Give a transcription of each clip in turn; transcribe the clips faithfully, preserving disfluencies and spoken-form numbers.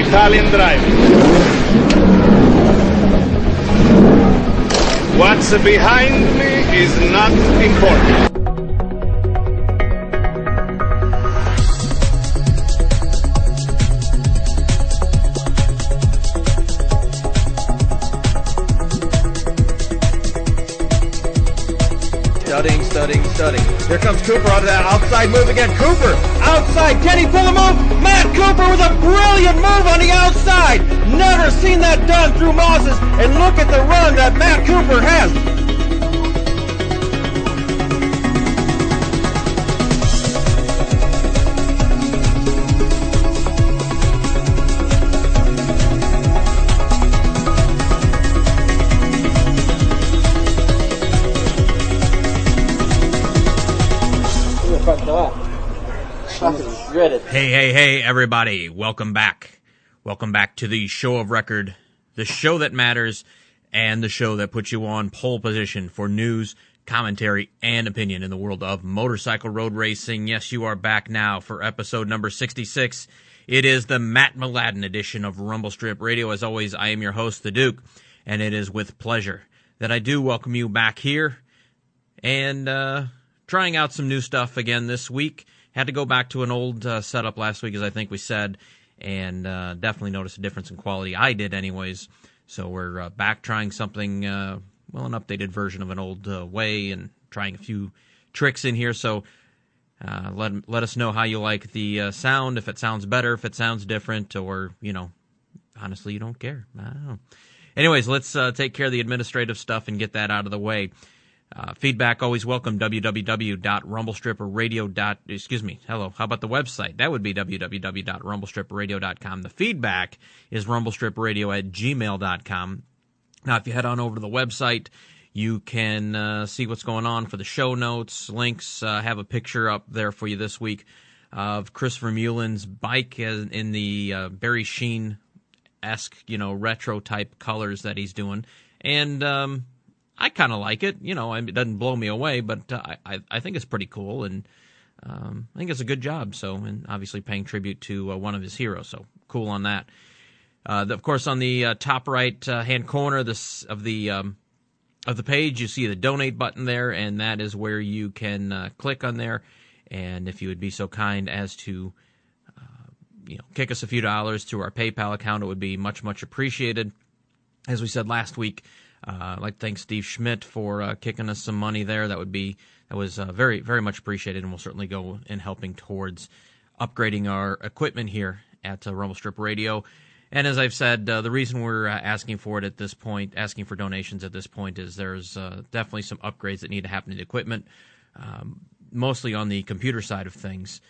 Italian driving. What's behind me is not important. Studying, studying, studying. Here comes Cooper onto that outside move again. Cooper, outside. Can he pull a move? Matt Cooper with a brilliant move on the outside. Never seen that done through Mosses. And look at the run that Matt Cooper has. Hey, hey, hey, everybody. Welcome back. Welcome back to the show of record, the show that matters, and the show that puts you on pole position for news, commentary, and opinion in the world of motorcycle road racing. Yes, you are back now for episode number sixty-six. It is the Matt Mladen edition of Rumble Strip Radio. As always, I am your host, The Duke, and it is with pleasure that I do welcome you back here and uh, trying out some new stuff again this week. Had to go back to an old uh, setup last week, as I think we said, and uh, definitely noticed a difference in quality. I did anyways, so we're uh, back trying something, uh, well, an updated version of an old uh, way and trying a few tricks in here. So uh, let, let us know how you like the uh, sound, if it sounds better, if it sounds different, or, you know, honestly, you don't care. I don't know. Anyways, let's uh, take care of the administrative stuff and get that out of the way. Uh, feedback always welcome. w w w dot rumble stripper radio dot Excuse me. Hello. How about the website? That would be w w w dot rumble stripper radio dot com. The feedback is rumble stripper radio at gmail dot com. Now, if you head on over to the website, you can uh, see what's going on for the show notes, links. Uh, have a picture up there for you this week of Chris Vermeulen's bike in the uh, Barry Sheen-esque, you know, retro type colors that he's doing, and um, I kind of like it, you know. It doesn't blow me away, but uh, I I think it's pretty cool, and um, I think it's a good job. So, and obviously paying tribute to uh, one of his heroes, so cool on that. Uh, the, of course, on the uh, top right uh, hand corner of this of the um, of the page, you see the donate button there, and that is where you can uh, click on there. And if you would be so kind as to uh, you know, kick us a few dollars through our PayPal account, it would be much much appreciated. As we said last week. Uh, I'd like to thank Steve Schmidt for uh, kicking us some money there. That would be that was uh, very, very much appreciated, and will certainly go in helping towards upgrading our equipment here at uh, Rumble Strip Radio. And as I've said, uh, the reason we're uh, asking for it at this point, asking for donations at this point, is there's uh, definitely some upgrades that need to happen to the equipment, um, mostly on the computer side of things.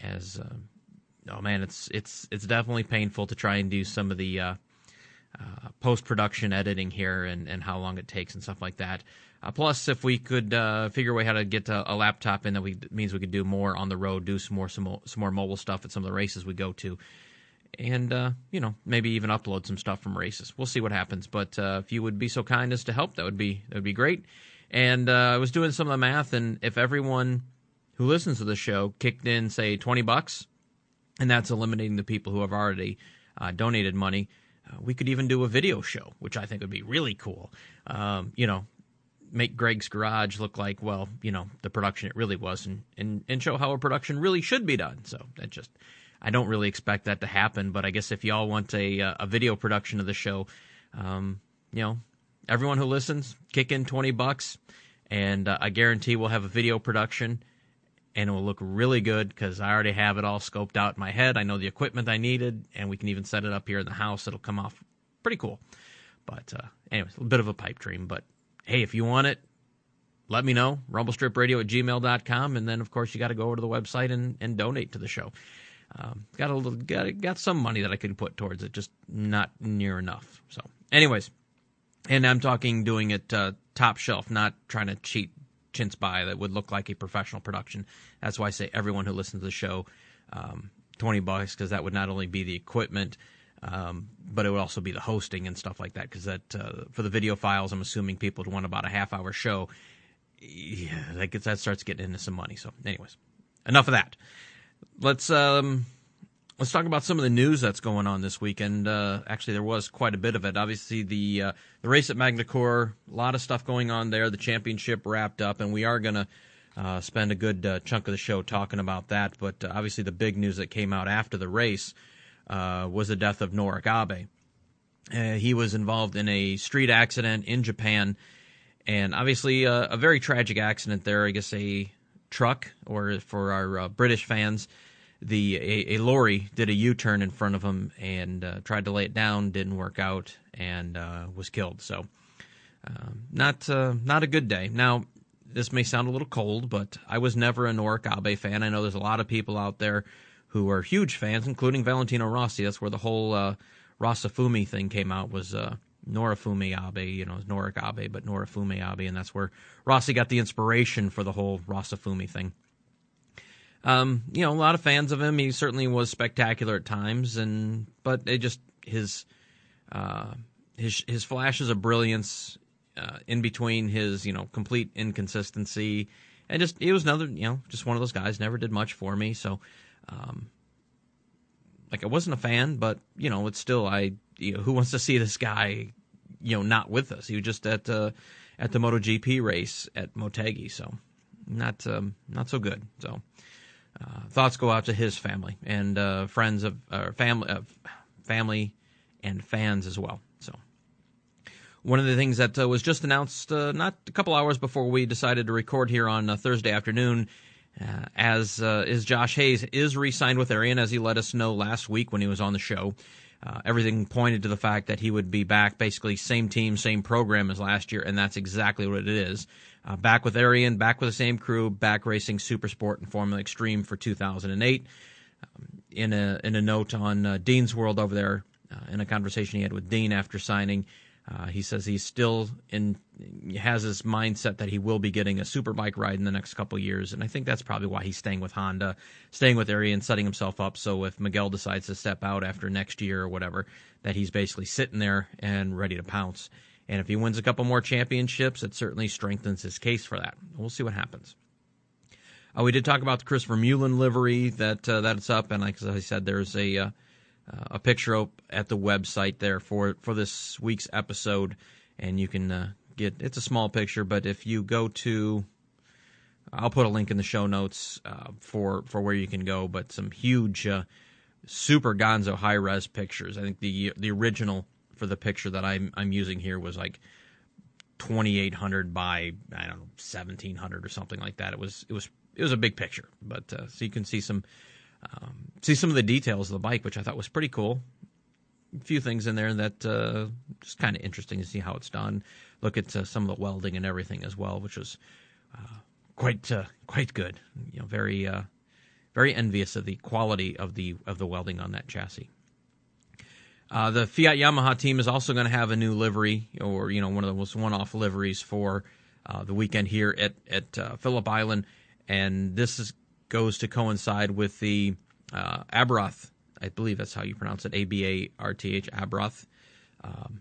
As uh, oh man, it's it's it's definitely painful to try and do some of the. Uh, Uh, post-production editing here and, and how long it takes and stuff like that. Uh, plus, if we could uh, figure out how to get a, a laptop in, that we, means we could do more on the road, do some more, some more some more mobile stuff at some of the races we go to, and, uh, you know, maybe even upload some stuff from races. We'll see what happens, but uh, if you would be so kind as to help, that would be that would be great. And uh, I was doing some of the math, and if everyone who listens to the show kicked in, say, twenty bucks, and that's eliminating the people who have already uh, donated money, we could even do a video show, which I think would be really cool. Um, you know, make Greg's Garage look like, well, you know, the production it really was, and, and, and show how a production really should be done. So that just, I don't really expect that to happen. But I guess if y'all want a a video production of the show, um, you know, everyone who listens, kick in twenty bucks, and uh, I guarantee we'll have a video production. And it will look really good because I already have it all scoped out in my head. I know the equipment I needed, and we can even set it up here in the house. It'll come off pretty cool. But uh, anyways, a bit of a pipe dream. But, hey, if you want it, let me know. rumble strip radio at gmail dot com. And then, of course, you got to go over to the website and, and donate to the show. Um, got a little, got, got some money that I could put towards it, just not near enough. So, anyways, and I'm talking doing it uh, top shelf, not trying to cheat. Chintz by that would look like a professional production. That's why I say everyone who listens to the show, um, twenty bucks, because that would not only be the equipment, um, but it would also be the hosting and stuff like that. Because that uh, for the video files, I'm assuming people would want about a half hour show. Yeah, that gets that starts getting into some money. So, anyways, enough of that. Let's um, Let's talk about some of the news that's going on this weekend. Uh, actually, there was quite a bit of it. Obviously, the uh, the race at Magny-Cours, a lot of stuff going on there. The championship wrapped up, and we are going to uh, spend a good uh, chunk of the show talking about that. But uh, obviously, the big news that came out after the race uh, was the death of Norick Abe. Uh, he was involved in a street accident in Japan, and obviously uh, a very tragic accident there. I guess a truck, or for our uh, British fans, the a, a lorry did a U-turn in front of him and uh, tried to lay it down, didn't work out, and uh, was killed. So um, not uh, not a good day. Now, this may sound a little cold, but I was never a Norick Abe fan. I know there's a lot of people out there who are huge fans, including Valentino Rossi. That's where the whole uh, Rossifumi thing came out, was uh, Norifumi Abe, you know, Norick Abe, but Norifumi Abe, and that's where Rossi got the inspiration for the whole Rossifumi thing. Um, you know, a lot of fans of him. He certainly was spectacular at times, and but it just his uh, his his flashes of brilliance uh, in between his, you know, complete inconsistency, and just he was another, you know, just one of those guys. Never did much for me, so. Um, Like, I wasn't a fan, but, you know, it's still, I, you know, who wants to see this guy, you know, not with us? He was just at uh, at the MotoGP race at Motegi, so not um, not so good. So uh, thoughts go out to his family and uh, friends of uh, family, uh, family and fans as well. So one of the things that uh, was just announced uh, not a couple hours before we decided to record here on uh, Thursday afternoon. Uh, as uh, is Josh Hayes is re-signed with Arian, as he let us know last week when he was on the show. Uh, everything pointed to the fact that he would be back, basically same team, same program as last year, and that's exactly what it is. Uh, back with Arian, back with the same crew, back racing Supersport and Formula Extreme for two thousand eight. Um, in a in a note on uh, Dean's World over there, uh, in a conversation he had with Dean after signing, uh, he says he's still in, has his mindset that he will be getting a superbike ride in the next couple of years, and I think that's probably why he's staying with Honda, staying with Arian, setting himself up so if Miguel decides to step out after next year or whatever, that he's basically sitting there and ready to pounce. And if he wins a couple more championships, it certainly strengthens his case for that. We'll see what happens. Uh, we did talk about the Christopher Vermeulen livery that uh, that's up, and like I said, there's a uh, Uh, a picture up at the website there for, for this week's episode, and you can uh, get, it's a small picture, but if you go to, I'll put a link in the show notes uh, for, for where you can go, but some huge, uh, super gonzo high-res pictures. I think the the original for the picture that I'm I'm using here was like twenty-eight hundred by, I don't know, seventeen hundred or something like that. It was, it was, it was a big picture, but uh, so you can see some Um, see some of the details of the bike, which I thought was pretty cool. A few things in there that uh, just kind of interesting to see how it's done. Look at uh, some of the welding and everything as well, which was uh, quite uh, quite good. You know, very uh, very envious of the quality of the of the welding on that chassis. Uh, the Fiat Yamaha team is also going to have a new livery, or you know, one of those one-off liveries for uh, the weekend here at at uh, Phillip Island, and this is. Goes to coincide with the uh, Abarth, I believe that's how you pronounce it, A B A R T H, Abarth, um,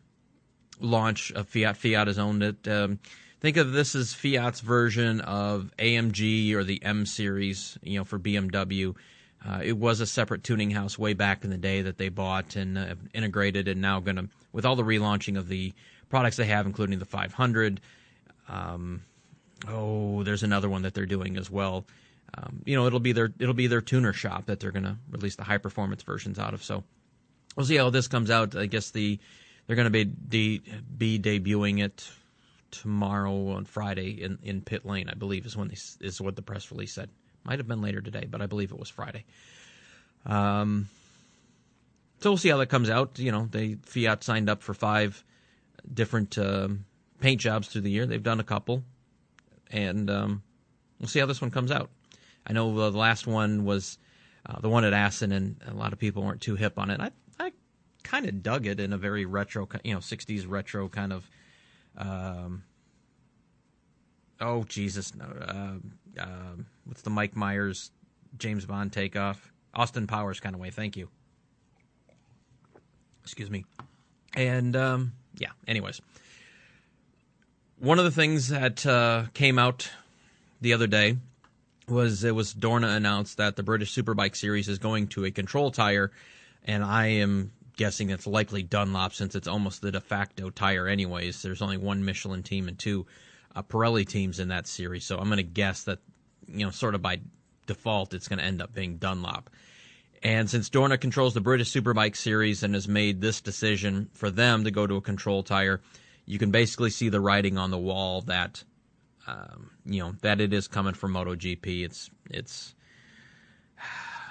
launch of Fiat. Fiat has owned it. Um, think of this as Fiat's version of A M G or the M series, you know, for B M W. Uh, it was a separate tuning house way back in the day that they bought and uh, integrated, and now going to, with all the relaunching of the products they have, including the five hundred, um, oh, there's another one that they're doing as well. Um, you know, it'll be their it'll be their tuner shop that they're going to release the high performance versions out of. So we'll see how this comes out. I guess the they're going to be de, be debuting it tomorrow on Friday in, in pit lane. I believe is when this is what the press release said. Might have been later today, but I believe it was Friday. Um, so we'll see how that comes out. You know, they Fiat signed up for five different um, paint jobs through the year. They've done a couple, and um, we'll see how this one comes out. I know the last one was uh, the one at Assen, and a lot of people weren't too hip on it. I I kind of dug it in a very retro, you know, sixties retro kind of. Um, oh Jesus! No, uh, uh, what's the Mike Myers, James Bond takeoff, Austin Powers kind of way? Thank you. Excuse me, and um, yeah. Anyways, one of the things that uh, came out the other day. was it was Dorna announced that the British Superbike Series is going to a control tire, and I am guessing it's likely Dunlop since it's almost the de facto tire anyways. There's only one Michelin team and two uh, Pirelli teams in that series, so I'm going to guess that, you know, sort of by default it's going to end up being Dunlop. And since Dorna controls the British Superbike Series and has made this decision for them to go to a control tire, you can basically see the writing on the wall that um, you know that it is coming from MotoGP. It's it's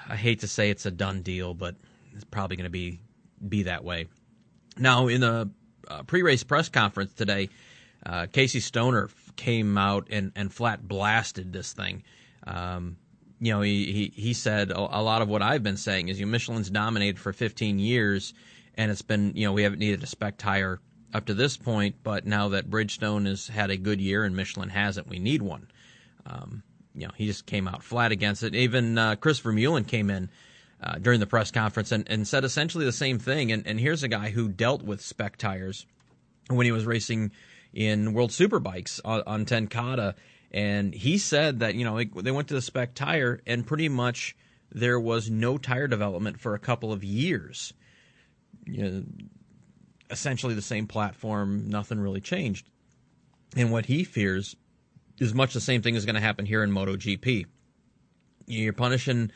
I hate to say it's a done deal, but it's probably going to be be that way. Now, in the uh, pre-race press conference today, uh, Casey Stoner came out and, and flat blasted this thing. Um, You know, he, he, he said a lot of what I've been saying is, you know, Michelin's dominated for fifteen years, and it's been, you know, we haven't needed a spec tire up to this point, but now that Bridgestone has had a good year and Michelin hasn't, we need one. Um, you know, he just came out flat against it. Even uh, Chris Vermeulen came in uh, during the press conference and, and said essentially the same thing. And, and here's a guy who dealt with spec tires when he was racing in World Superbikes on, on Ten Kate. And he said that, you know, they went to the spec tire and pretty much there was no tire development for a couple of years. You know, essentially the same platform, nothing really changed. And what he fears is much the same thing is going to happen here in MotoGP. You're punishing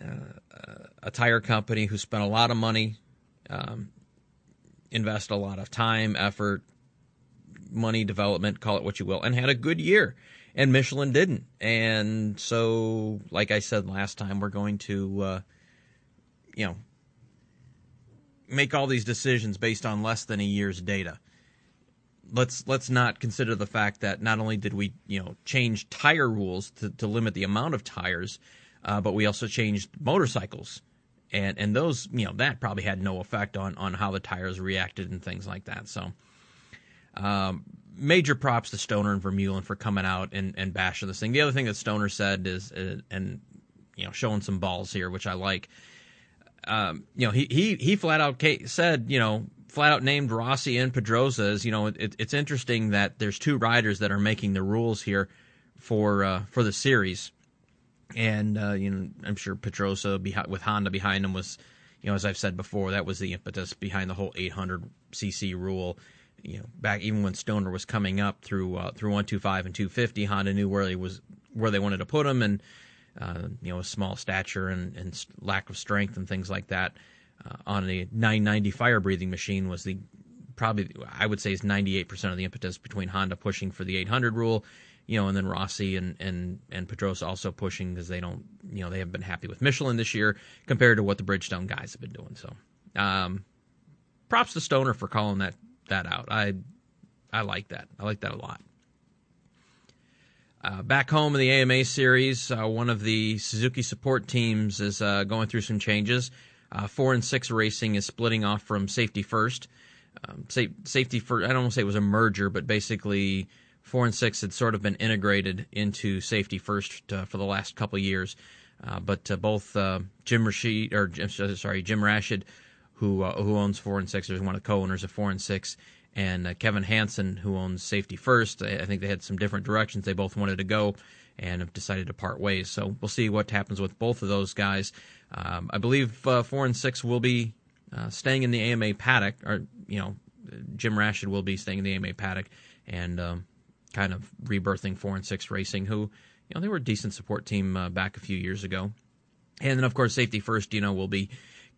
uh, a tire company who spent a lot of money, um, invest a lot of time, effort, money, development, call it what you will, and had a good year, and Michelin didn't. And so, like I said last time, we're going to, uh, you know, make all these decisions based on less than a year's data. Let's let's not consider the fact that not only did we, you know, change tire rules to, to limit the amount of tires, uh, but we also changed motorcycles, and and those, you know, that probably had no effect on on how the tires reacted and things like that. So. Um, major props to Stoner and Vermeulen for coming out and, and bashing this thing. The other thing that Stoner said is, uh, and you know, showing some balls here, which I like. Um, you know, he he he flat out said, you know, flat out named Rossi and Pedrosa as, you know, it, it's interesting that there's two riders that are making the rules here for uh, for the series, and uh, you know, I'm sure Pedrosa behind, with Honda behind him was, you know, as I've said before, that was the impetus behind the whole eight hundred c c rule. You know, back even when Stoner was coming up through uh, through one twenty-five and two fifty, Honda knew where he was, where they wanted to put him, and uh, you know, his small stature and, and lack of strength and things like that uh, on a nine ninety fire breathing machine was the probably I would say is ninety-eight percent of the impetus between Honda pushing for the eight hundred rule, you know, and then Rossi and and and Pedrosa also pushing because they don't, you know, they haven't been happy with Michelin this year compared to what the Bridgestone guys have been doing. So, um, props to Stoner for calling that. that out. I I like that. I like that a lot. Uh, back home in the A M A series, uh, one of the Suzuki support teams is uh, going through some changes. Uh, Four and Six Racing is splitting off from Safety First. Um, sa- safety First, I don't want to say it was a merger, but basically Four and Six had sort of been integrated into Safety First uh, for the last couple of years. Uh, but uh, both uh, Jim Rashid, or sorry, Jim Rashid, Who, uh, who owns Four and Six, or is one of the co-owners of Four and Six, and uh, Kevin Hansen, who owns Safety First. I think they had some different directions they both wanted to go, and have decided to part ways. So we'll see what happens with both of those guys. Um, I believe uh, Four and Six will be uh, staying in the A M A paddock, or you know, Jim Rashid will be staying in the A M A paddock, and um, kind of rebirthing Four and Six Racing, who, you know, they were a decent support team uh, back a few years ago. And then of course Safety First, you know, will be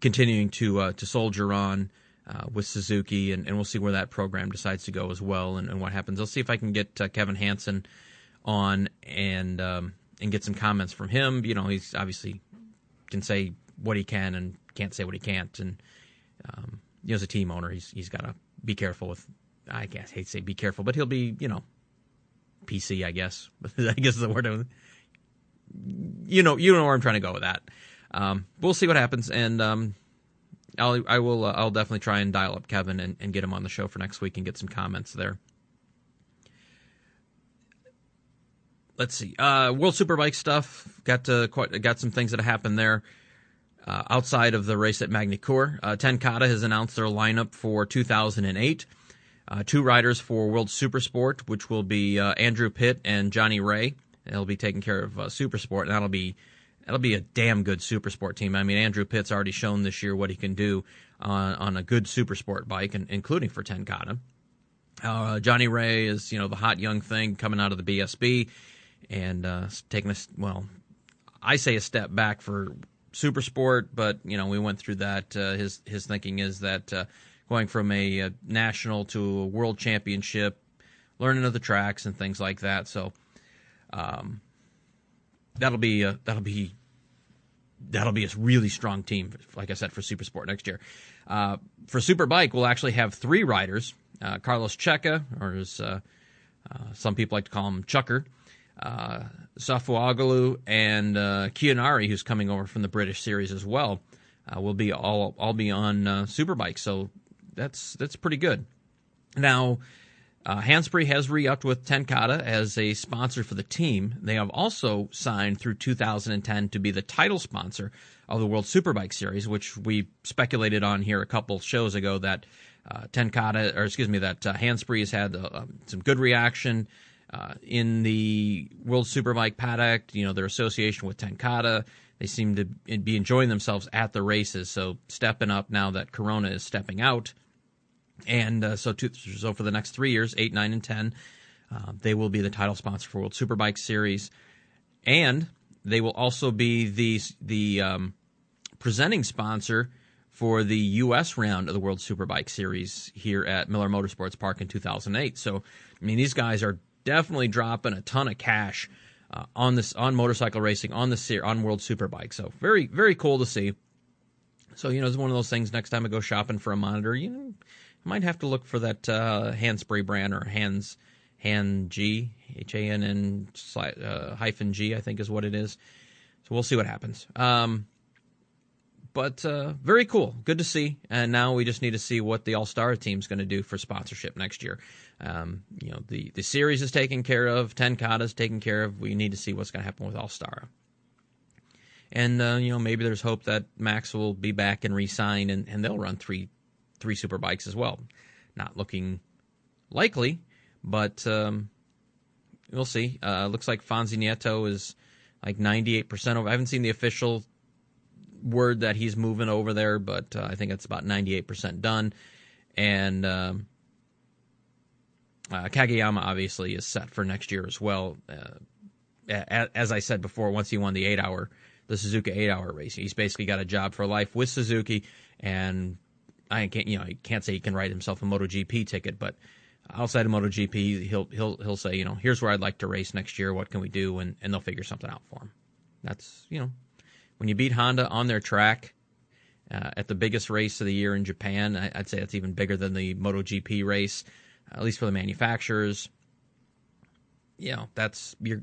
continuing to uh, to soldier on uh, with Suzuki, and, and we'll see where that program decides to go as well, and, and what happens. I'll see if I can get uh, Kevin Hansen on and um, and get some comments from him. You know, he's obviously can say what he can and can't say what he can't, and um, you know, as a team owner, he's he's got to be careful with. I guess I hate to say be careful, but he'll be, you know, P C, I guess. I guess is the word. You know, you know where I'm trying to go with that. Um, we'll see what happens, and um, I'll, I will. Uh, I'll definitely try and dial up Kevin and, and get him on the show for next week and get some comments there. Let's see. Uh, World Superbike stuff. Got to quite, got some things that happened there uh, outside of the race at Magny-Cours. Uh, Ten Kate has announced their lineup for two thousand eight. Uh, two riders for World Supersport, which will be uh, Andrew Pitt and Johnny Ray. It'll be taking care of uh, Supersport, and that'll be that'll be a damn good Supersport team. I mean, Andrew Pitt's already shown this year what he can do on, on a good Supersport bike, and, including for Ten Kate. Uh, Johnny Ray is, you know, the hot young thing coming out of the B S B and uh, taking a, well, I say a step back for Supersport, but, you know, we went through that. Uh, his his thinking is that uh, going from a, a national to a world championship, learning of the tracks and things like that. So um, that'll be uh, that'll be that'll be a really strong team, like I said, for Supersport next year. Uh, for Superbike, we'll actually have three riders. Uh, Carlos Checa, or as uh, uh, some people like to call him, Chucker, uh, Safuagulu, and uh, Kianari, who's coming over from the British series as well, uh, will be all all be on uh, Superbike. So that's that's pretty good. Now, uh, Hanspree has re-upped with Ten Kate as a sponsor for the team. They have also signed through two thousand ten to be the title sponsor of the World Superbike Series, which we speculated on here a couple shows ago that. Uh, Ten Kate, or excuse me, that uh, Hanspree has had uh, um, some good reaction uh, in the World Superbike paddock. You know, their association with Ten Kate, they seem to be enjoying themselves at the races. So stepping up now that Corona is stepping out, and uh, so to, so for the next three years, eight, nine, and ten, uh, they will be the title sponsor for World Superbike Series, and they will also be the the um, presenting sponsor for the U S round of the World Superbike Series here at Miller Motorsports Park in two thousand eight. So, I mean, these guys are definitely dropping a ton of cash uh, on this on motorcycle racing on the on World Superbike. So, very very cool to see. So, you know, it's one of those things. Next time I go shopping for a monitor, you know, I might have to look for that uh, Hanspree brand or Hans Han G H A N N uh, hyphen G, I think is what it is. So we'll see what happens. Um, But uh, very cool. Good to see. And now we just need to see what the All-Star team's going to do for sponsorship next year. Um, you know, the, the series is taken care of. Ten Kate is taken care of. We need to see what's going to happen with All-Star. And, uh, you know, maybe there's hope that Max will be back and re-sign, and, and they'll run three three super bikes as well. Not looking likely, but um, we'll see. Uh, looks like Fonzi Nieto is like ninety-eight percent over. I haven't seen the official word that he's moving over there, but uh, I think it's about ninety-eight percent done. And um, uh, Kageyama obviously is set for next year as well. Uh, as I said before, once he won the eight hour, the Suzuka eight hour race, he's basically got a job for life with Suzuki. And I can't, you know, I can't say he can write himself a MotoGP ticket, but outside of MotoGP, he'll he'll he'll say, you know, here's where I'd like to race next year. What can we do? And and they'll figure something out for him. That's, you know. When you beat Honda on their track uh, at the biggest race of the year in Japan, I, I'd say that's even bigger than the MotoGP race, at least for the manufacturers. You know, that's you're,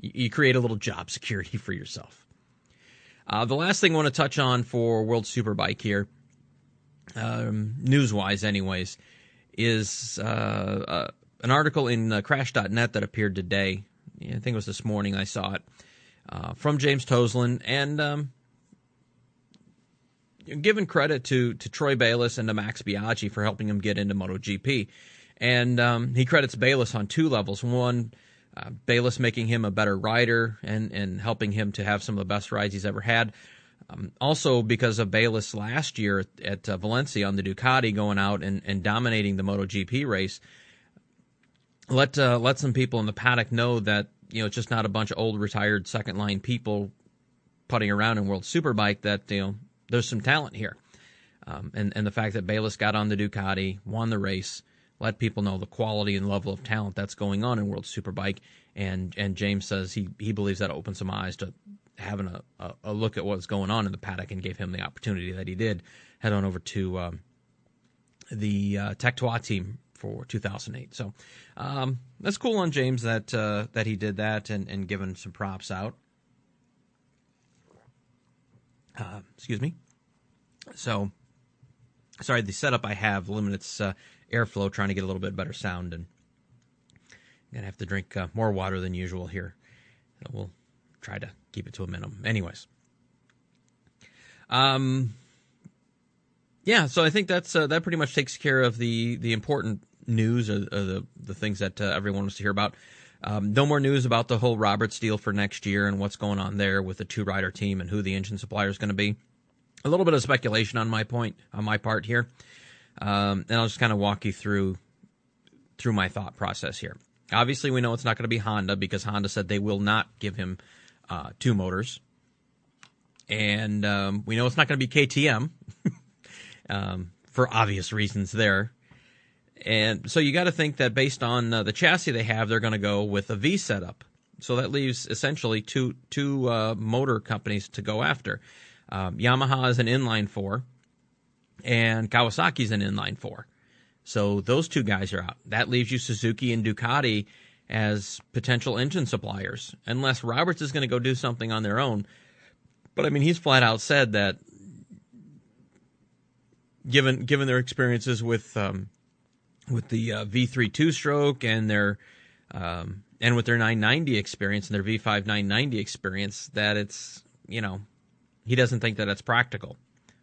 you create a little job security for yourself. Uh, the last thing I want to touch on for World Superbike here, um, news-wise anyways, is uh, uh, an article in uh, Crash dot net that appeared today. I think it was this morning I saw it. Uh, from James Toseland, and um, giving credit to to Troy Bayliss and to Max Biaggi for helping him get into MotoGP. And um, he credits Bayliss on two levels. One, uh, Bayliss making him a better rider and, and helping him to have some of the best rides he's ever had. Um, also, because of Bayliss last year at, at uh, Valencia on the Ducati going out and, and dominating the MotoGP race, let uh, let some people in the paddock know that, you know, it's just not a bunch of old retired second line people putting around in World Superbike, that, you know, there's some talent here. Um, and, and the fact that Bayliss got on the Ducati, won the race, let people know the quality and level of talent that's going on in World Superbike. And, and James says he, he believes that opened some eyes to having a, a, a look at what's going on in the paddock and gave him the opportunity that he did. Head on over to um, the uh, Tech Trois team for two thousand eight. So um, that's cool on James that uh, that he did that and, and given some props out. Uh, excuse me. So, sorry, the setup I have limits uh, airflow, trying to get a little bit better sound, and I'm going to have to drink uh, more water than usual here. And we'll try to keep it to a minimum. Anyways. Um. Yeah, so I think that's uh, that pretty much takes care of the, the important news, or, or the, the things that uh, everyone wants to hear about. Um, no more news about the whole Roberts deal for next year and what's going on there with the two-rider team and who the engine supplier is going to be. A little bit of speculation on my point, on my part here, um, and I'll just kind of walk you through through my thought process here. Obviously, we know it's not going to be Honda because Honda said they will not give him uh, two motors. And um, we know it's not going to be K T M um, for obvious reasons there. And so you got to think that based on uh, the chassis they have, they're going to go with a V setup. So that leaves essentially two two uh, motor companies to go after. Um, Yamaha is an inline four, and Kawasaki is an inline four. So those two guys are out. That leaves you Suzuki and Ducati as potential engine suppliers, unless Roberts is going to go do something on their own. But, I mean, he's flat out said that given given their experiences with um, with the uh, V three two-stroke and their um, and with their nine ninety experience and their V five nine ninety experience, that it's, you know, he doesn't think that it's practical.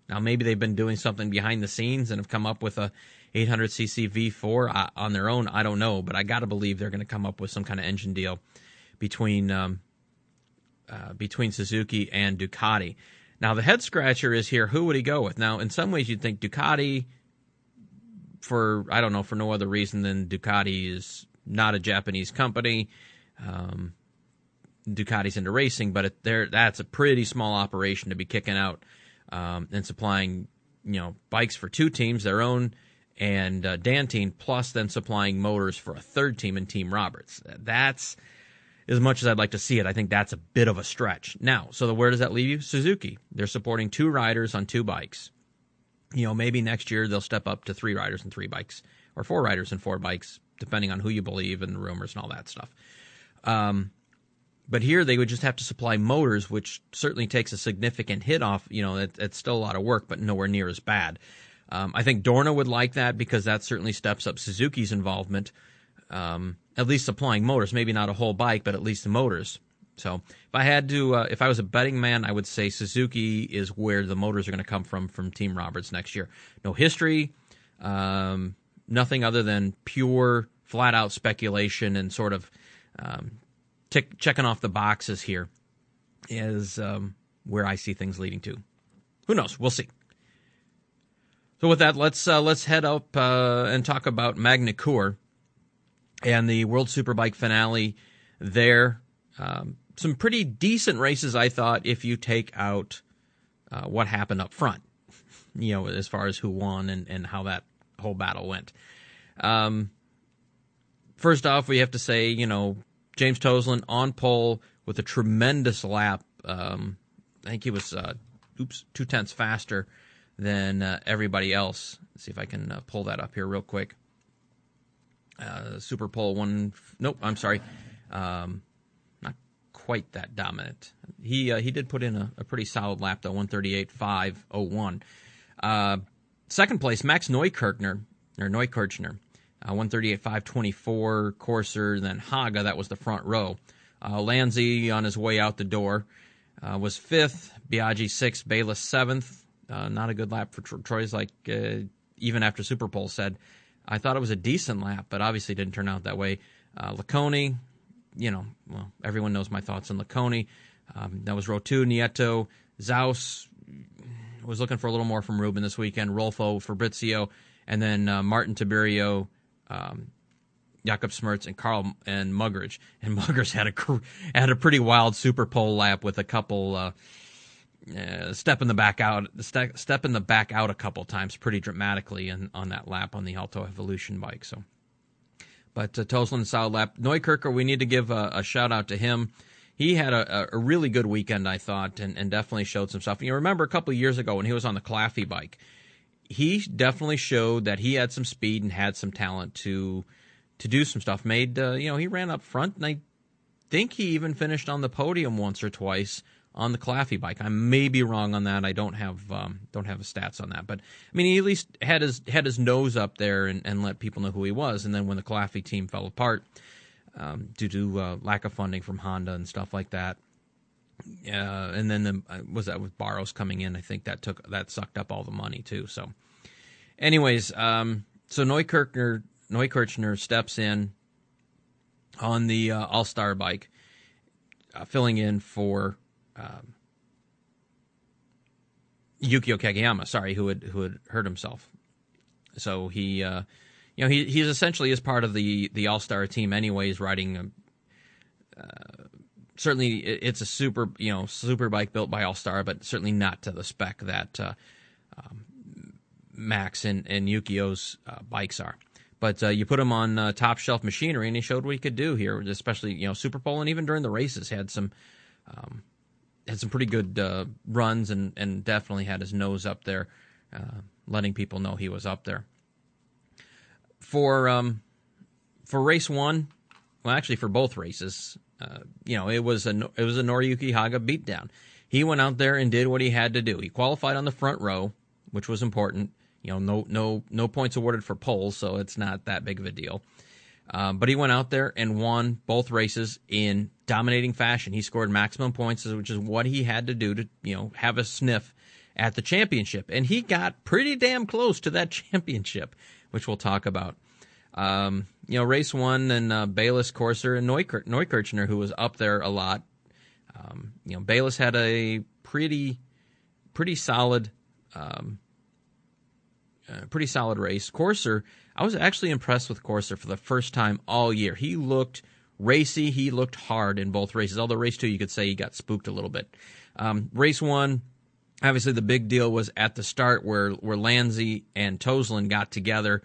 Now, maybe they've been doing something behind the scenes and have come up with a eight hundred c c V four on their own. I don't know, but I got to believe they're going to come up with some kind of engine deal between um, – Uh, between Suzuki and Ducati. Now, the head scratcher is here. Who would he go with? Now, in some ways, you'd think Ducati for, I don't know, for no other reason than Ducati is not a Japanese company. Um, Ducati's into racing, but it, they're, that's a pretty small operation to be kicking out um, and supplying, you know, bikes for two teams, their own and uh, Dantine, plus then supplying motors for a third team in Team Roberts. That's... As much as I'd like to see it, I think that's a bit of a stretch. Now, so the, where does that leave you? Suzuki. They're supporting two riders on two bikes. You know, maybe next year they'll step up to three riders and three bikes, or four riders and four bikes, depending on who you believe and the rumors and all that stuff. Um, but here they would just have to supply motors, which certainly takes a significant hit off. You know, it, it's still a lot of work, but nowhere near as bad. Um, I think Dorna would like that because that certainly steps up Suzuki's involvement. Um, at least supplying motors, maybe not a whole bike, but at least the motors. So if I had to, uh, if I was a betting man, I would say Suzuki is where the motors are going to come from, from Team Roberts next year. No history, um, nothing other than pure flat out speculation and sort of, um, t- checking off the boxes here is, um, where I see things leading to. Who knows? We'll see. So with that, let's, uh, let's head up, uh, and talk about Magny-Cours and the World Superbike finale there. Um, some pretty decent races, I thought, if you take out uh, what happened up front, you know, as far as who won and, and how that whole battle went. Um, first off, we have to say, you know, James Toseland on pole with a tremendous lap. Um, I think he was, uh, oops, two-tenths faster than uh, everybody else. Let's see if I can uh, pull that up here real quick. Uh, Super Pole one. Nope, I'm sorry. Um, not quite that dominant. He uh, he did put in a, a pretty solid lap, though, one thirty-eight five oh one. Uh, second place, Max Neukirchner, or Neukirchner, uh, one thirty-eight five twenty-four, Corser, then Haga. That was the front row. Uh, Lanzi on his way out the door uh, was fifth, Biaggi sixth, Bayliss seventh. Uh, not a good lap for Troy. Troy's like, uh, even after Super Pole said, I thought it was a decent lap, but obviously didn't turn out that way. Uh, Laconi, you know, well, everyone knows my thoughts on Laconi. Um, that was row two. Nieto, Zaus, was looking for a little more from Ruben this weekend. Rolfo, Fabrizio, and then uh, Martin Tiberio, um, Jakob Smertz, and Carl and Muggeridge. And Muggeridge had a had a pretty wild Super Pole lap with a couple. Uh, Uh, stepping the back out, ste- stepping the back out a couple times, pretty dramatically, in, on that lap on the Alto Evolution bike. So, but uh, Toseland solid lap. Neukirchner, we need to give a, a shout out to him. He had a, a really good weekend, I thought, and, and definitely showed some stuff. And you remember a couple of years ago when he was on the Claffey bike, he definitely showed that he had some speed and had some talent to to do some stuff. Made uh, you know, he ran up front, and I think he even finished on the podium once or twice on the Claffey bike. I may be wrong on that. I don't have um, don't have stats on that. But, I mean, he at least had his had his nose up there and, and let people know who he was. And then when the Claffey team fell apart um, due to uh, lack of funding from Honda and stuff like that, uh, and then the, was that with Barros coming in? I think that took that sucked up all the money too. So, anyways, um, so Neukirchner Neukirchner steps in on the uh, All-Star bike, uh, filling in for um, Yukio Kageyama, sorry, who had who had hurt himself. So he, uh, you know, he he's essentially is part of the the All-Star team anyways, riding a, uh, certainly it's a super, you know, super bike built by All-Star, but certainly not to the spec that uh, um, Max and, and Yukio's uh, bikes are. But uh, you put him on uh, top shelf machinery, and he showed what he could do here, especially, you know, Super Pole, and even during the races had some um, had some pretty good uh, runs, and, and definitely had his nose up there, uh, letting people know he was up there. For um, for race one, well, actually for both races, uh, you know, it was a it was a Noriyuki Haga beatdown. He went out there and did what he had to do. He qualified on the front row, which was important. You know, no no no points awarded for poles, so it's not that big of a deal. Um, but he went out there and won both races in dominating fashion. He scored maximum points, which is what he had to do to, you know, have a sniff at the championship. And he got pretty damn close to that championship, which we'll talk about. Um, you know, race one, and uh, Bayliss, Corser, and Neukirchner, who was up there a lot. Um, you know, Bayliss had a pretty pretty solid. Um, Uh, pretty solid race. Corser, I was actually impressed with Corser for the first time all year. He looked racy. He looked hard in both races. Although race two, you could say he got spooked a little bit. Um, race one, obviously the big deal was at the start where where Lanzi and Toseland got together.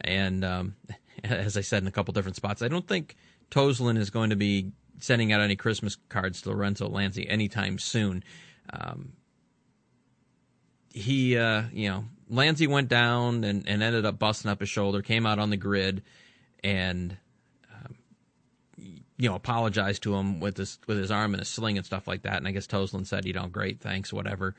And um, as I said in a couple different spots, I don't think Toseland is going to be sending out any Christmas cards to Lorenzo Lanzi anytime soon. Um, he, uh, you know, Lanzi went down and, and ended up busting up his shoulder, came out on the grid, and um, you know, apologized to him with his with his arm in a sling and stuff like that. And I guess Toseland said, you know, great, thanks, whatever.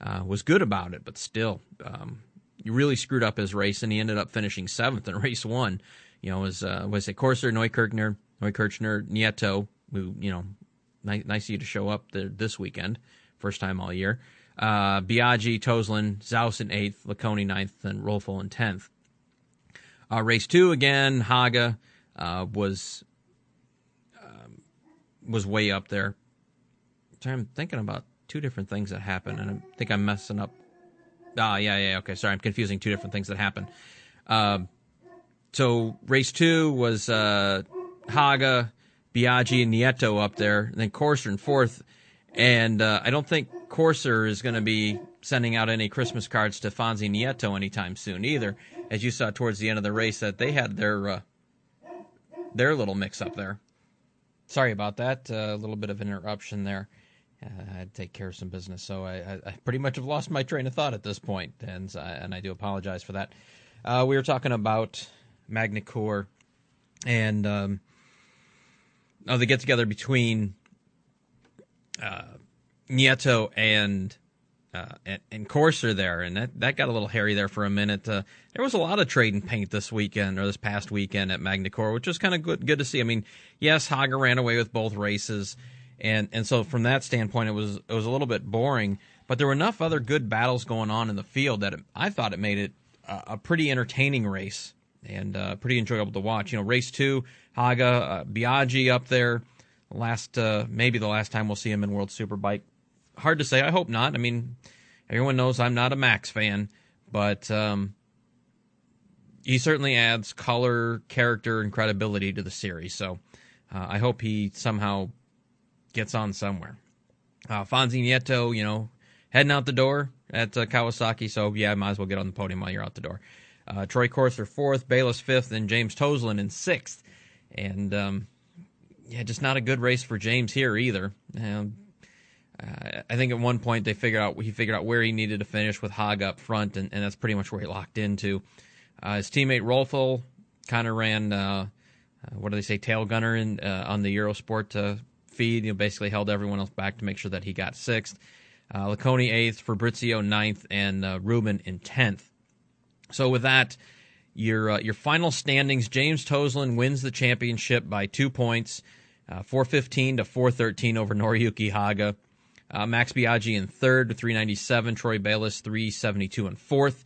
Uh, was good about it, but still, um, he really screwed up his race, and he ended up finishing seventh in race one. You know, was uh, was it Corser, Neukirchner, Neukirchner, Nieto, who, you know, nice, nice of you to show up there this weekend, first time all year. Uh, Biaggi, Toseland, Zaus in eighth, Laconi ninth, and Rolfo in tenth. Uh, race two, again, Haga uh, was um, was way up there. I'm thinking about two different things that happened, and I think I'm messing up. Ah, yeah, yeah, okay, sorry, I'm confusing two different things that happened. Uh, so race two was uh, Haga, Biaggi, and Nieto up there, and then Corser in fourth. And uh, I don't think Corser is going to be sending out any Christmas cards to Fonzi Nieto anytime soon either, as you saw towards the end of the race that they had their uh, their little mix-up there. Sorry about that, a uh, little bit of interruption there. Uh, I had to take care of some business, so I, I, I pretty much have lost my train of thought at this point, and, uh, and I do apologize for that. Uh, we were talking about Magny-Cours and um, oh, the get-together between... Uh, Nieto and, uh, and and Corser there, and that, that got a little hairy there for a minute. Uh, there was a lot of trading paint this weekend, or this past weekend at Magny-Cours, which was kind of good, good to see. I mean, yes, Haga ran away with both races, and, and so from that standpoint, it was it was a little bit boring. But there were enough other good battles going on in the field that it, I thought it made it a, a pretty entertaining race and uh, pretty enjoyable to watch. You know, race two, Haga, uh, Biaggi up there. Last, uh, maybe the last time we'll see him in World Superbike. Hard to say. I hope not. I mean, everyone knows I'm not a Max fan, but um, he certainly adds color, character, and credibility to the series. So uh, I hope he somehow gets on somewhere. Uh, Fonzi Nieto, you know, heading out the door at uh, Kawasaki. So, yeah, might as well get on the podium while you're out the door. Uh, Troy Corser fourth, Bayliss fifth, and James Toseland in sixth. And... Um, Yeah, just not a good race for James here either. Um, uh, I think at one point they figured out he figured out where he needed to finish with Haga up front, and, and that's pretty much where he locked into. Uh, his teammate Rolfo kind of ran, uh, uh, what do they say, tail gunner in, uh, on the Eurosport uh, feed. You know, basically held everyone else back to make sure that he got sixth. Uh, Laconi eighth, Fabrizio ninth, and uh, Ruben in tenth. So with that, your uh, your final standings: James Toseland wins the championship by two points. Uh, four fifteen to four thirteen over Noriyuki Haga. Uh, Max Biaggi in third to three ninety-seven. Troy Bayliss, three seventy-two in fourth.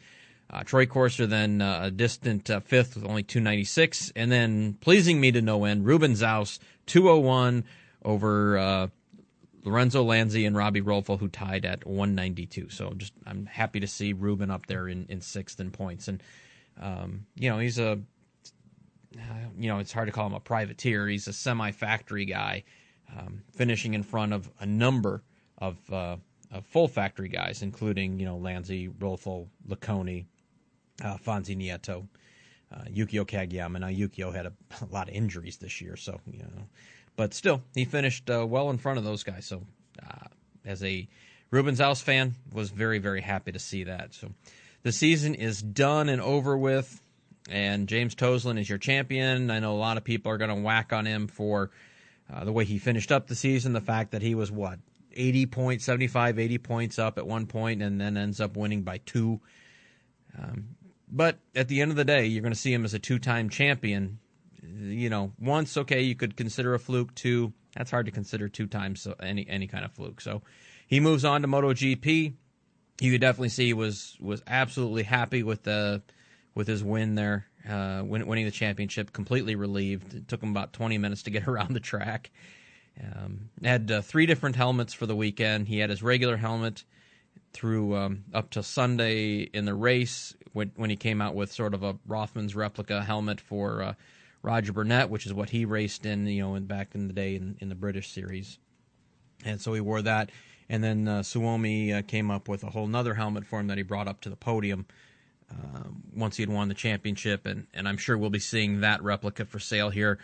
Uh, Troy Corser then uh, a distant uh, fifth with only two ninety-six. And then, pleasing me to no end, Ruben Zaus, two oh one over uh, Lorenzo Lanzi and Robbie Rolfo, who tied at one ninety-two. So just I'm happy to see Ruben up there in, in sixth in points. And, um, you know, he's a, you know, it's hard to call him a privateer. He's a semi-factory guy, um, finishing in front of a number of uh, of full factory guys, including, you know, Lanzi, Rolfo, Laconi, uh, Fonzi Nieto, uh, Yukio Kageyama. Now, Yukio had a, a lot of injuries this year, so, you know. But still, he finished uh, well in front of those guys. So, uh, as a Ruben Zaus fan, was very, very happy to see that. So, the season is done and over with, and James Toseland is your champion. I know a lot of people are going to whack on him for uh, the way he finished up the season, the fact that he was, what, eighty points, seventy-five, eighty points up at one point and then ends up winning by two. Um, but at the end of the day, you're going to see him as a two-time champion. You know, once, okay, you could consider a fluke. Two, that's hard to consider two times, so any any kind of fluke. So he moves on to MotoGP. You could definitely see he was, was absolutely happy with the with his win there, uh, win, winning the championship, completely relieved. It took him about twenty minutes to get around the track. Um, had uh, three different helmets for the weekend. He had his regular helmet through um, up to Sunday in the race when, when he came out with sort of a Rothman's replica helmet for uh, Roger Burnett, which is what he raced in, you know, in, back in the day in, in the British series. And so he wore that. And then uh, Suomi uh, came up with a whole nother helmet for him that he brought up to the podium Uh, once he had won the championship, and, and I'm sure we'll be seeing that replica for sale here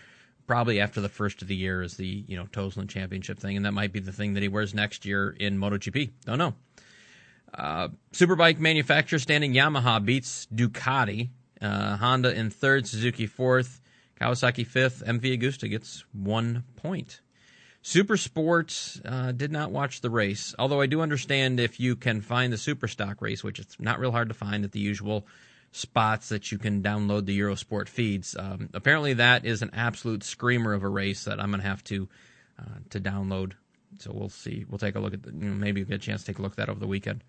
probably after the first of the year is the, you know, Toseland Championship thing, and that might be the thing that he wears next year in MotoGP. Don't know. Uh, Superbike manufacturer standing, Yamaha beats Ducati, uh, Honda in third, Suzuki fourth, Kawasaki fifth, M V Agusta gets one point. Super Sports, uh, did not watch the race, although I do understand if you can find the Superstock race, which it's not real hard to find at the usual spots that you can download the Eurosport feeds. Um, apparently that is an absolute screamer of a race that I'm going to have to uh, to download. So we'll see. We'll take a look at the, you know, maybe we'll get a chance to take a look at that over the weekend.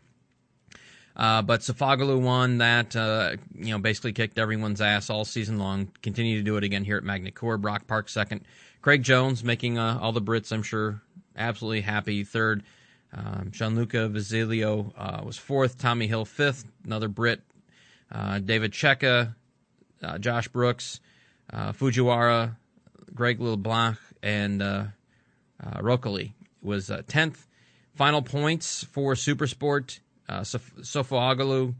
Uh, but Sofagalu won that, uh, you know, basically kicked everyone's ass all season long. Continue to do it again here at Magny-Cours. Brock Park second. Craig Jones making uh, all the Brits, I'm sure, absolutely happy. Third, um, Gianluca Visilio uh, was fourth. Tommy Hill fifth, another Brit. Uh, David Cheka, uh, Josh Brooks, uh, Fujiwara, Greg LeBlanc, and uh, uh, Roccoli was uh, tenth. Final points for Supersport. Uh, Sof- Sofagalu,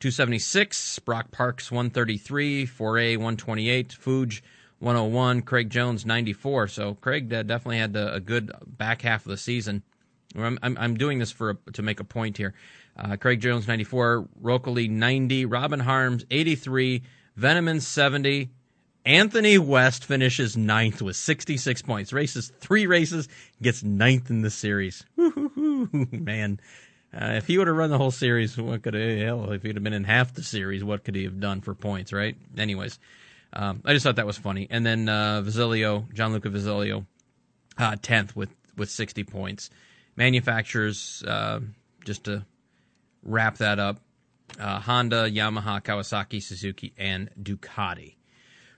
two seventy-six. Brock Parks, one thirty-three. Foray, one twenty-eight. Fuge, one oh one. Craig Jones, ninety-four. So Craig uh, definitely had a, a good back half of the season. I'm, I'm, I'm doing this for a, to make a point here. Uh, Craig Jones, ninety-four. Roccoli, ninety. Robin Harms, eighty-three. Veneman, seventy. Anthony West finishes ninth with sixty-six points. Races three races, gets ninth in the series. Woo-hoo-hoo, man. Uh, if he would have run the whole series, what could he, hell, if he'd have been in half the series, what could he have done for points, right? Anyways, um, I just thought that was funny. And then uh, Visilio, Gianluca Visilio, uh, tenth with, with sixty points. Manufacturers, uh, just to wrap that up, uh, Honda, Yamaha, Kawasaki, Suzuki, and Ducati.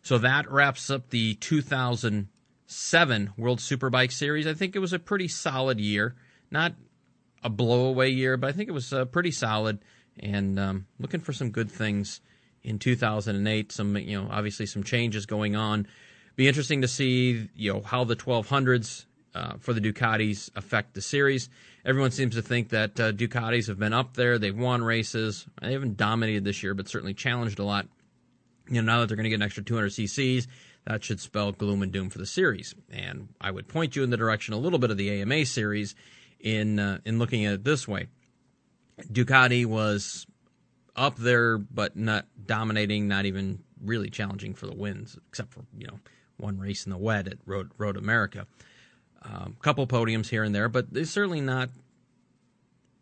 So that wraps up the two thousand seven World Superbike Series. I think it was a pretty solid year. Not a blowaway year, but I think it was uh, pretty solid, and um, looking for some good things in two thousand eight. Some, you know, obviously some changes going on. Be interesting to see, you know, how the twelve hundreds uh, for the Ducatis affect the series. Everyone seems to think that uh, Ducatis have been up there. They've won races. They haven't dominated this year, but certainly challenged a lot. You know, now that they're going to get an extra two hundred c c's, that should spell gloom and doom for the series. And I would point you in the direction a little bit of the A M A series. In uh, in looking at it this way, Ducati was up there, but not dominating, not even really challenging for the wins, except for, you know, one race in the wet at Road Road America, a um, couple podiums here and there, but they're certainly not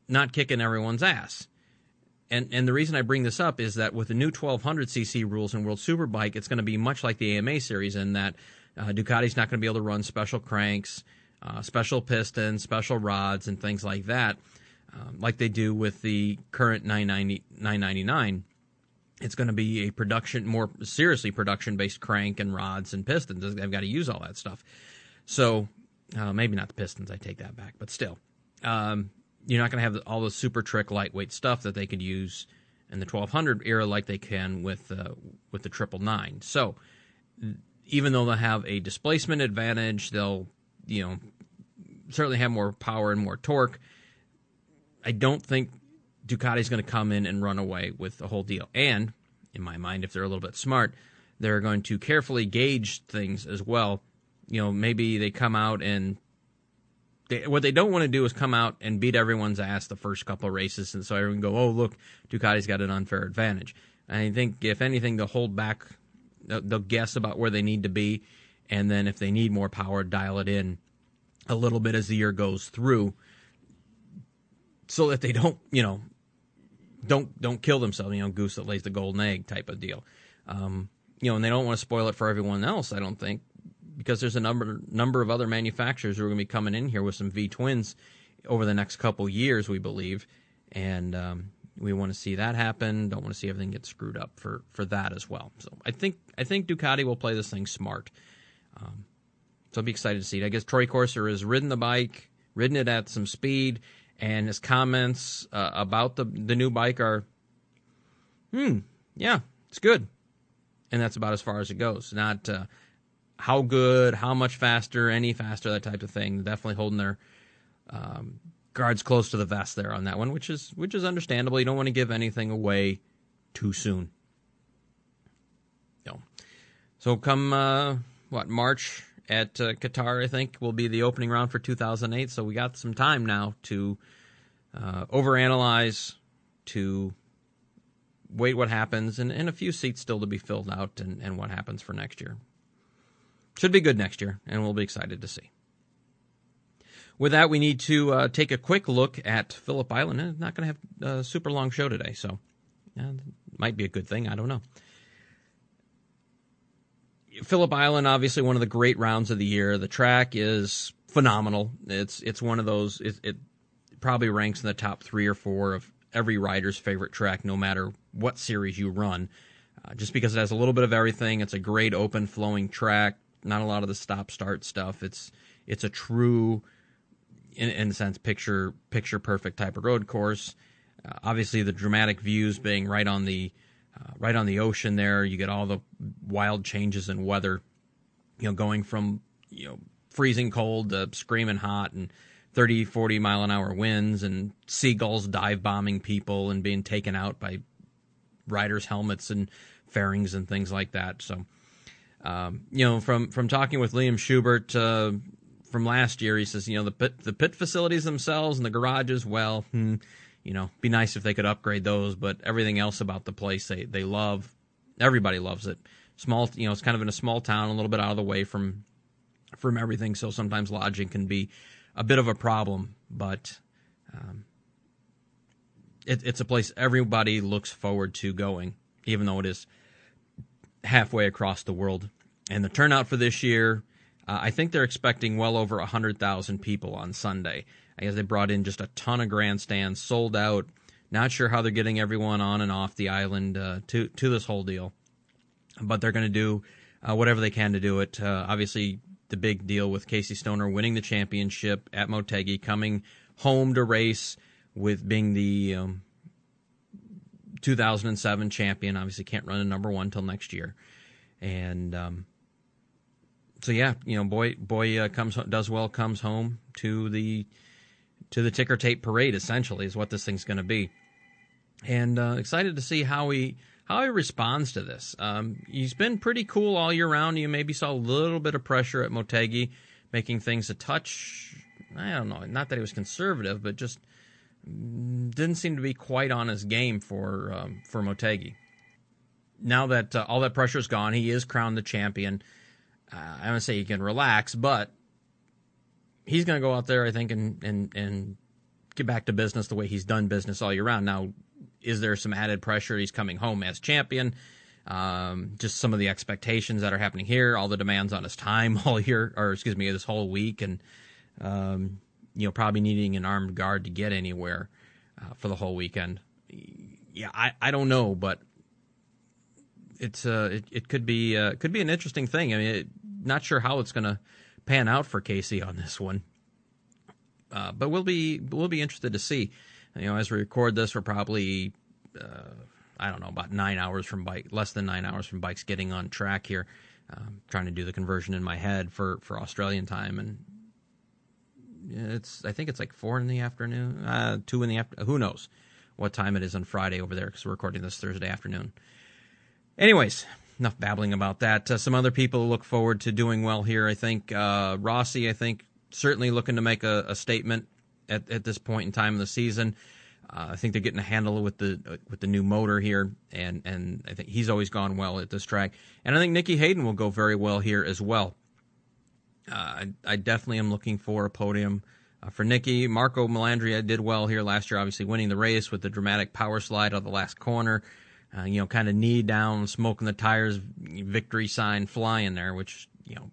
not kicking everyone's ass. And and the reason I bring this up is that with the new twelve hundred c c rules in World Superbike, it's going to be much like the A M A series in that uh, Ducati's not going to be able to run special cranks, Uh, special pistons, special rods, and things like that, um, like they do with the current nine ninety-nine. it's going to be a production, more seriously production-based crank and rods and pistons. They've got to use all that stuff. So uh, maybe not the pistons. I take that back. But still, um, you're not going to have all the super trick lightweight stuff that they could use in the twelve hundred era like they can with, uh, with the triple nine. So even though they'll have a displacement advantage, they'll you know certainly have more power and more torque, I don't think Ducati's going to come in and run away with the whole deal. And, in my mind, if they're a little bit smart, they're going to carefully gauge things as well. You know, maybe they come out and they, what they don't want to do is come out and beat everyone's ass the first couple of races, and so everyone go, oh, look, Ducati's got an unfair advantage. And I think, if anything, they'll hold back, they'll, they'll guess about where they need to be, and then if they need more power, dial it in a little bit as the year goes through so that they don't, you know, Don't don't kill themselves, you know, goose that lays the golden egg type of deal. Um, you know, and they don't want to spoil it for everyone else, I don't think, because there's a number number of other manufacturers who are going to be coming in here with some V-twins over the next couple years, we believe, and um, we want to see that happen. Don't want to see everything get screwed up for, for that as well. So I think I think Ducati will play this thing smart. Um, so I'll be excited to see it. I guess Troy Corser has ridden the bike, ridden it at some speed, and his comments uh, about the the new bike are, hmm, yeah, it's good. And that's about as far as it goes. Not uh, how good, how much faster, any faster, that type of thing. Definitely holding their um, guards close to the vest there on that one, which is which is understandable. You don't want to give anything away too soon. No. So come, uh, what, March... at uh, Qatar, I think, will be the opening round for two thousand eight. So we got some time now to uh, overanalyze, to wait what happens, and, and a few seats still to be filled out and, and what happens for next year. Should be good next year, and we'll be excited to see. With that, we need to uh, take a quick look at Phillip Island. I'm not going to have a super long show today, so uh, might be a good thing. I don't know. Phillip Island, obviously one of the great rounds of the year. The track is phenomenal. It's it's one of those, it, it probably ranks in the top three or four of every rider's favorite track, no matter what series you run, uh, just because it has a little bit of everything. It's a great open flowing track, not a lot of the stop-start stuff. It's it's a true, in, in a sense, picture, picture perfect type of road course. Uh, obviously the dramatic views being right on the Uh, right on the ocean there, you get all the wild changes in weather, you know, going from, you know, freezing cold to screaming hot and thirty, forty mile an hour winds and seagulls dive bombing people and being taken out by riders' helmets and fairings and things like that. So, um, you know, from, from talking with Liam Schubert uh, from last year, he says, you know, the pit, the pit facilities themselves and the garages, well, hmm, you know, be nice if they could upgrade those, but everything else about the place they, they love. Everybody loves it. Small, you know, it's kind of in a small town, a little bit out of the way from from everything, so sometimes lodging can be a bit of a problem. But um, it, it's a place everybody looks forward to going, even though it is halfway across the world. And the turnout for this year, uh, I think they're expecting well over one hundred thousand people on Sunday. I guess they brought in just a ton of grandstands, sold out. Not sure how they're getting everyone on and off the island uh, to to this whole deal, but they're going to do uh, whatever they can to do it. Uh, obviously, the big deal with Casey Stoner winning the championship at Motegi, coming home to race with being the um, two thousand seven champion. Obviously, can't run a number one till next year, and um, so yeah, you know, boy boy uh, comes does well comes home to the. to the ticker tape parade, essentially, is what this thing's going to be. And uh, excited to see how he how he responds to this. Um, he's been pretty cool all year round. You maybe saw a little bit of pressure at Motegi, making things a touch, I don't know, not that he was conservative, but just didn't seem to be quite on his game for, um, for Motegi. Now that uh, all that pressure's gone, he is crowned the champion. Uh, I don't say he can relax, but he's going to go out there, I think, and, and, and get back to business the way he's done business all year round. Now, is there some added pressure? He's coming home as champion. Um, just some of the expectations that are happening here, all the demands on his time all year, or excuse me, this whole week, and um, you know, probably needing an armed guard to get anywhere uh, for the whole weekend. Yeah, I, I don't know, but it's uh, it, it could be uh, could be an interesting thing. I mean, it, not sure how it's going to pan out for Casey on this one, uh, but we'll be we'll be interested to see. You know, as we record this, we're probably uh, I don't know about nine hours from bike, less than nine hours from bikes getting on track here. Um, trying to do the conversion in my head for, for Australian time, and it's I think it's like four in the afternoon, uh, two in the afternoon. Who knows what time it is on Friday over there, because we're recording this Thursday afternoon. Anyways, enough babbling about that. Uh, some other people look forward to doing well here. I think uh, Rossi, I think, certainly looking to make a, a statement at, at this point in time of the season. Uh, I think they're getting a handle with the uh, with the new motor here, and, and I think he's always gone well at this track. And I think Nikki Hayden will go very well here as well. Uh, I, I definitely am looking for a podium uh, for Nikki. Marco Melandria did well here last year, obviously winning the race with the dramatic power slide on the last corner. Uh, you know, kind of knee down, smoking the tires, victory sign flying there, which, you know,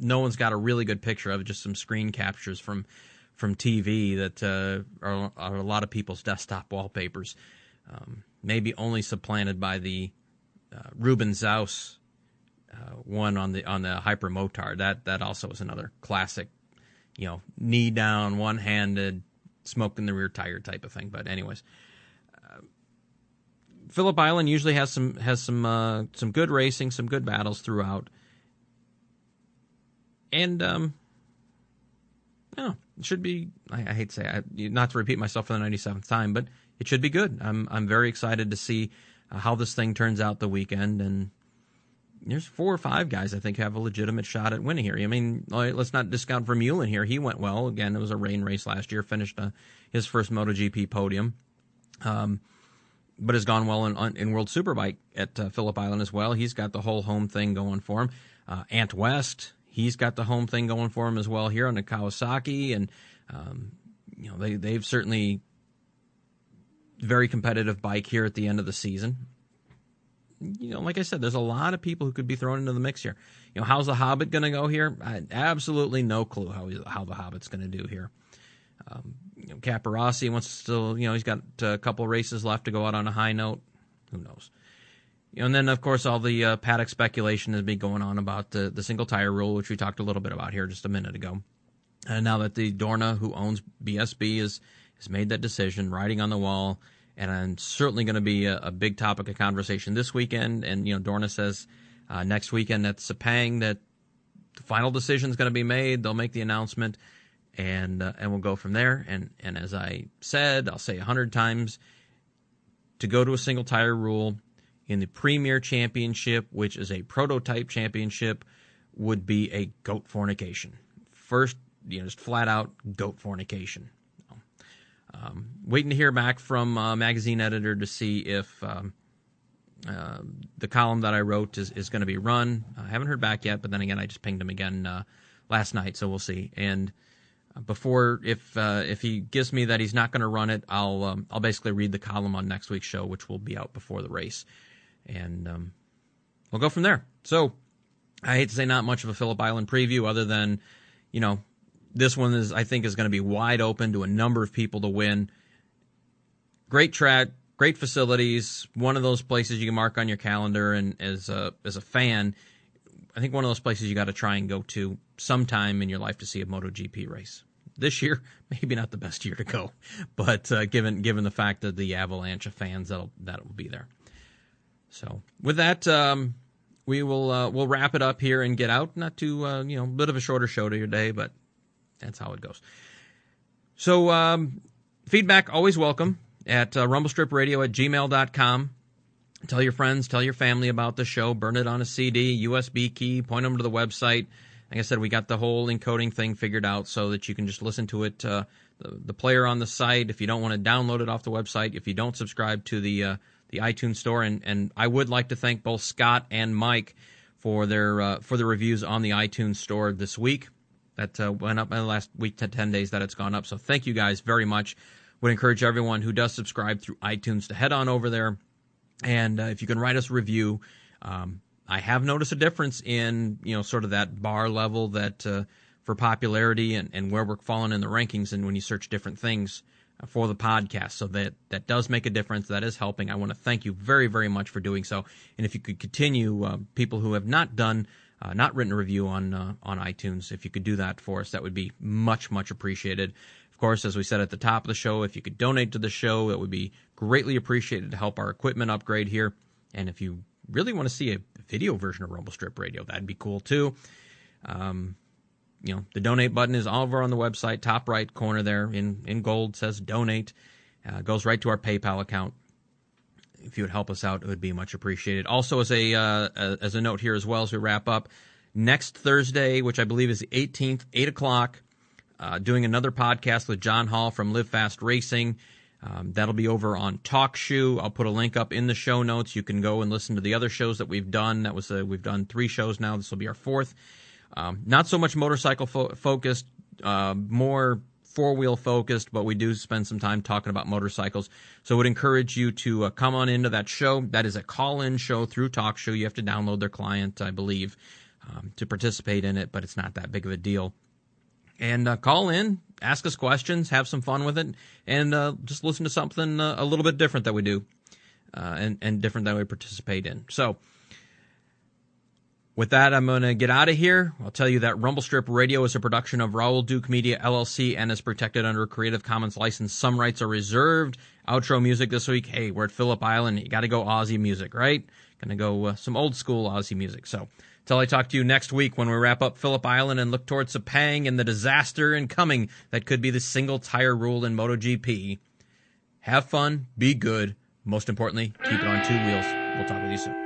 no one's got a really good picture of, just some screen captures from from T V that uh, are, are a lot of people's desktop wallpapers, um, maybe only supplanted by the uh, Ruben Zaus uh, one on the on the Hyper Motard. That that also is another classic, you know, knee down, one handed, smoking the rear tire type of thing. But anyways, uh, Phillip Island usually has some has some uh, some good racing, some good battles throughout, and um. No, it should be. I, I hate to say, I, not to repeat myself for the ninety-seventh time, but it should be good. I'm I'm very excited to see uh, how this thing turns out the weekend. And there's four or five guys I think have a legitimate shot at winning here. I mean, let's not discount Vermeulen here. He went well. Again, it was a rain race last year. Finished uh, his first MotoGP podium, um, but has gone well in, on, in World Superbike at uh, Phillip Island as well. He's got the whole home thing going for him. Uh, Ant West. He's got the home thing going for him as well here on the Kawasaki, and um, you know they they've certainly very competitive bike here at the end of the season. You know, like I said, there's a lot of people who could be thrown into the mix here. You know, how's the Hobbit going to go here? I had absolutely no clue how he, how the Hobbit's going to do here. Um, you know, Caparossi wants to still, you know, he's got a couple races left to go out on a high note. Who knows? You know, and then, of course, all the uh, paddock speculation has been going on about the, the single-tire rule, which we talked a little bit about here just a minute ago. And now that the Dorna, who owns B S B, is, has made that decision, riding on the wall, and I'm certainly going to be a, a big topic of conversation this weekend. And, you know, Dorna says uh, next weekend at Sepang that the final decision is going to be made. They'll make the announcement, and uh, and we'll go from there. And, and as I said, I'll say a hundred times, to go to a single-tire rule in the Premier Championship, which is a prototype championship, would be a goat fornication. First, you know, just flat out goat fornication. Um, waiting to hear back from uh, magazine editor to see if um, uh, the column that I wrote is, is going to be run. I haven't heard back yet, but then again, I just pinged him again uh, last night, so we'll see. And before, if uh, if he gives me that he's not going to run it, I'll um, I'll basically read the column on next week's show, which will be out before the race. And um, we'll go from there. So I hate to say not much of a Phillip Island preview other than, you know, this one is I think is going to be wide open to a number of people to win. Great track, great facilities, one of those places you can mark on your calendar. And as a, as a fan, I think one of those places you got to try and go to sometime in your life to see a MotoGP race. This year, maybe not the best year to go, but uh, given given the fact that the avalanche of fans that'll that will be there. So with that, um, we will uh, we'll wrap it up here and get out. Not too uh, you know, a bit of a shorter show to your day, but that's how it goes. So um, feedback always welcome at uh, rumblestripradio at gmail dot com. Tell your friends, tell your family about the show. Burn it on a C D, U S B key. Point them to the website. Like I said, we got the whole encoding thing figured out so that you can just listen to it. Uh, the, the player on the site. If you don't want to download it off the website, if you don't subscribe to the uh, the iTunes store, and, and I would like to thank both Scott and Mike for their uh, for the reviews on the iTunes store this week. That uh, went up in the last week to ten days that it's gone up. So thank you guys very much. Would encourage everyone who does subscribe through iTunes to head on over there, and uh, if you can write us a review. Um, I have noticed a difference in, you know, sort of that bar level that uh, for popularity and, and where we're falling in the rankings and when you search different things for the podcast. So that, that does make a difference. That is helping. I want to thank you very, very much for doing so. And if you could continue, uh, people who have not done, uh, not written a review on uh, on iTunes, if you could do that for us, that would be much, much appreciated. Of course, as we said at the top of the show, if you could donate to the show, that would be greatly appreciated to help our equipment upgrade here. And if you really want to see a video version of Rumble Strip Radio, that'd be cool too. Um, you know, the donate button is all over on the website, top right corner there in, in gold, says donate. Uh, goes right to our PayPal account. If you would help us out, it would be much appreciated. Also, as a uh, as a note here as well as we wrap up, next Thursday, which I believe is the eighteenth, eight o'clock, uh, doing another podcast with John Hall from Live Fast Racing. Um, that'll be over on Talk Shoe. I'll put a link up in the show notes. You can go and listen to the other shows that we've done. That was a, we've done three shows now. This will be our fourth. Um, not so much motorcycle fo- focused, uh, more four-wheel focused, but we do spend some time talking about motorcycles. So I would encourage you to uh, come on into that show. That is a call-in show through Talk Shoe. You have to download their client, I believe, um, to participate in it, but it's not that big of a deal. And uh, call in, ask us questions, have some fun with it, and uh, just listen to something uh, a little bit different that we do uh, and, and different that we participate in. So with that, I'm going to get out of here. I'll tell you that Rumble Strip Radio is a production of Raul Duke Media, L L C, and is protected under a Creative Commons license. Some rights are reserved. Outro music this week, hey, we're at Phillip Island. You got to go Aussie music, right? Going to go uh, some old school Aussie music, so... Till I talk to you next week when we wrap up Phillip Island and look towards Sepang and the disaster incoming that could be the single tire rule in MotoGP. Have fun, be good, most importantly, keep it on two wheels. We'll talk with you soon.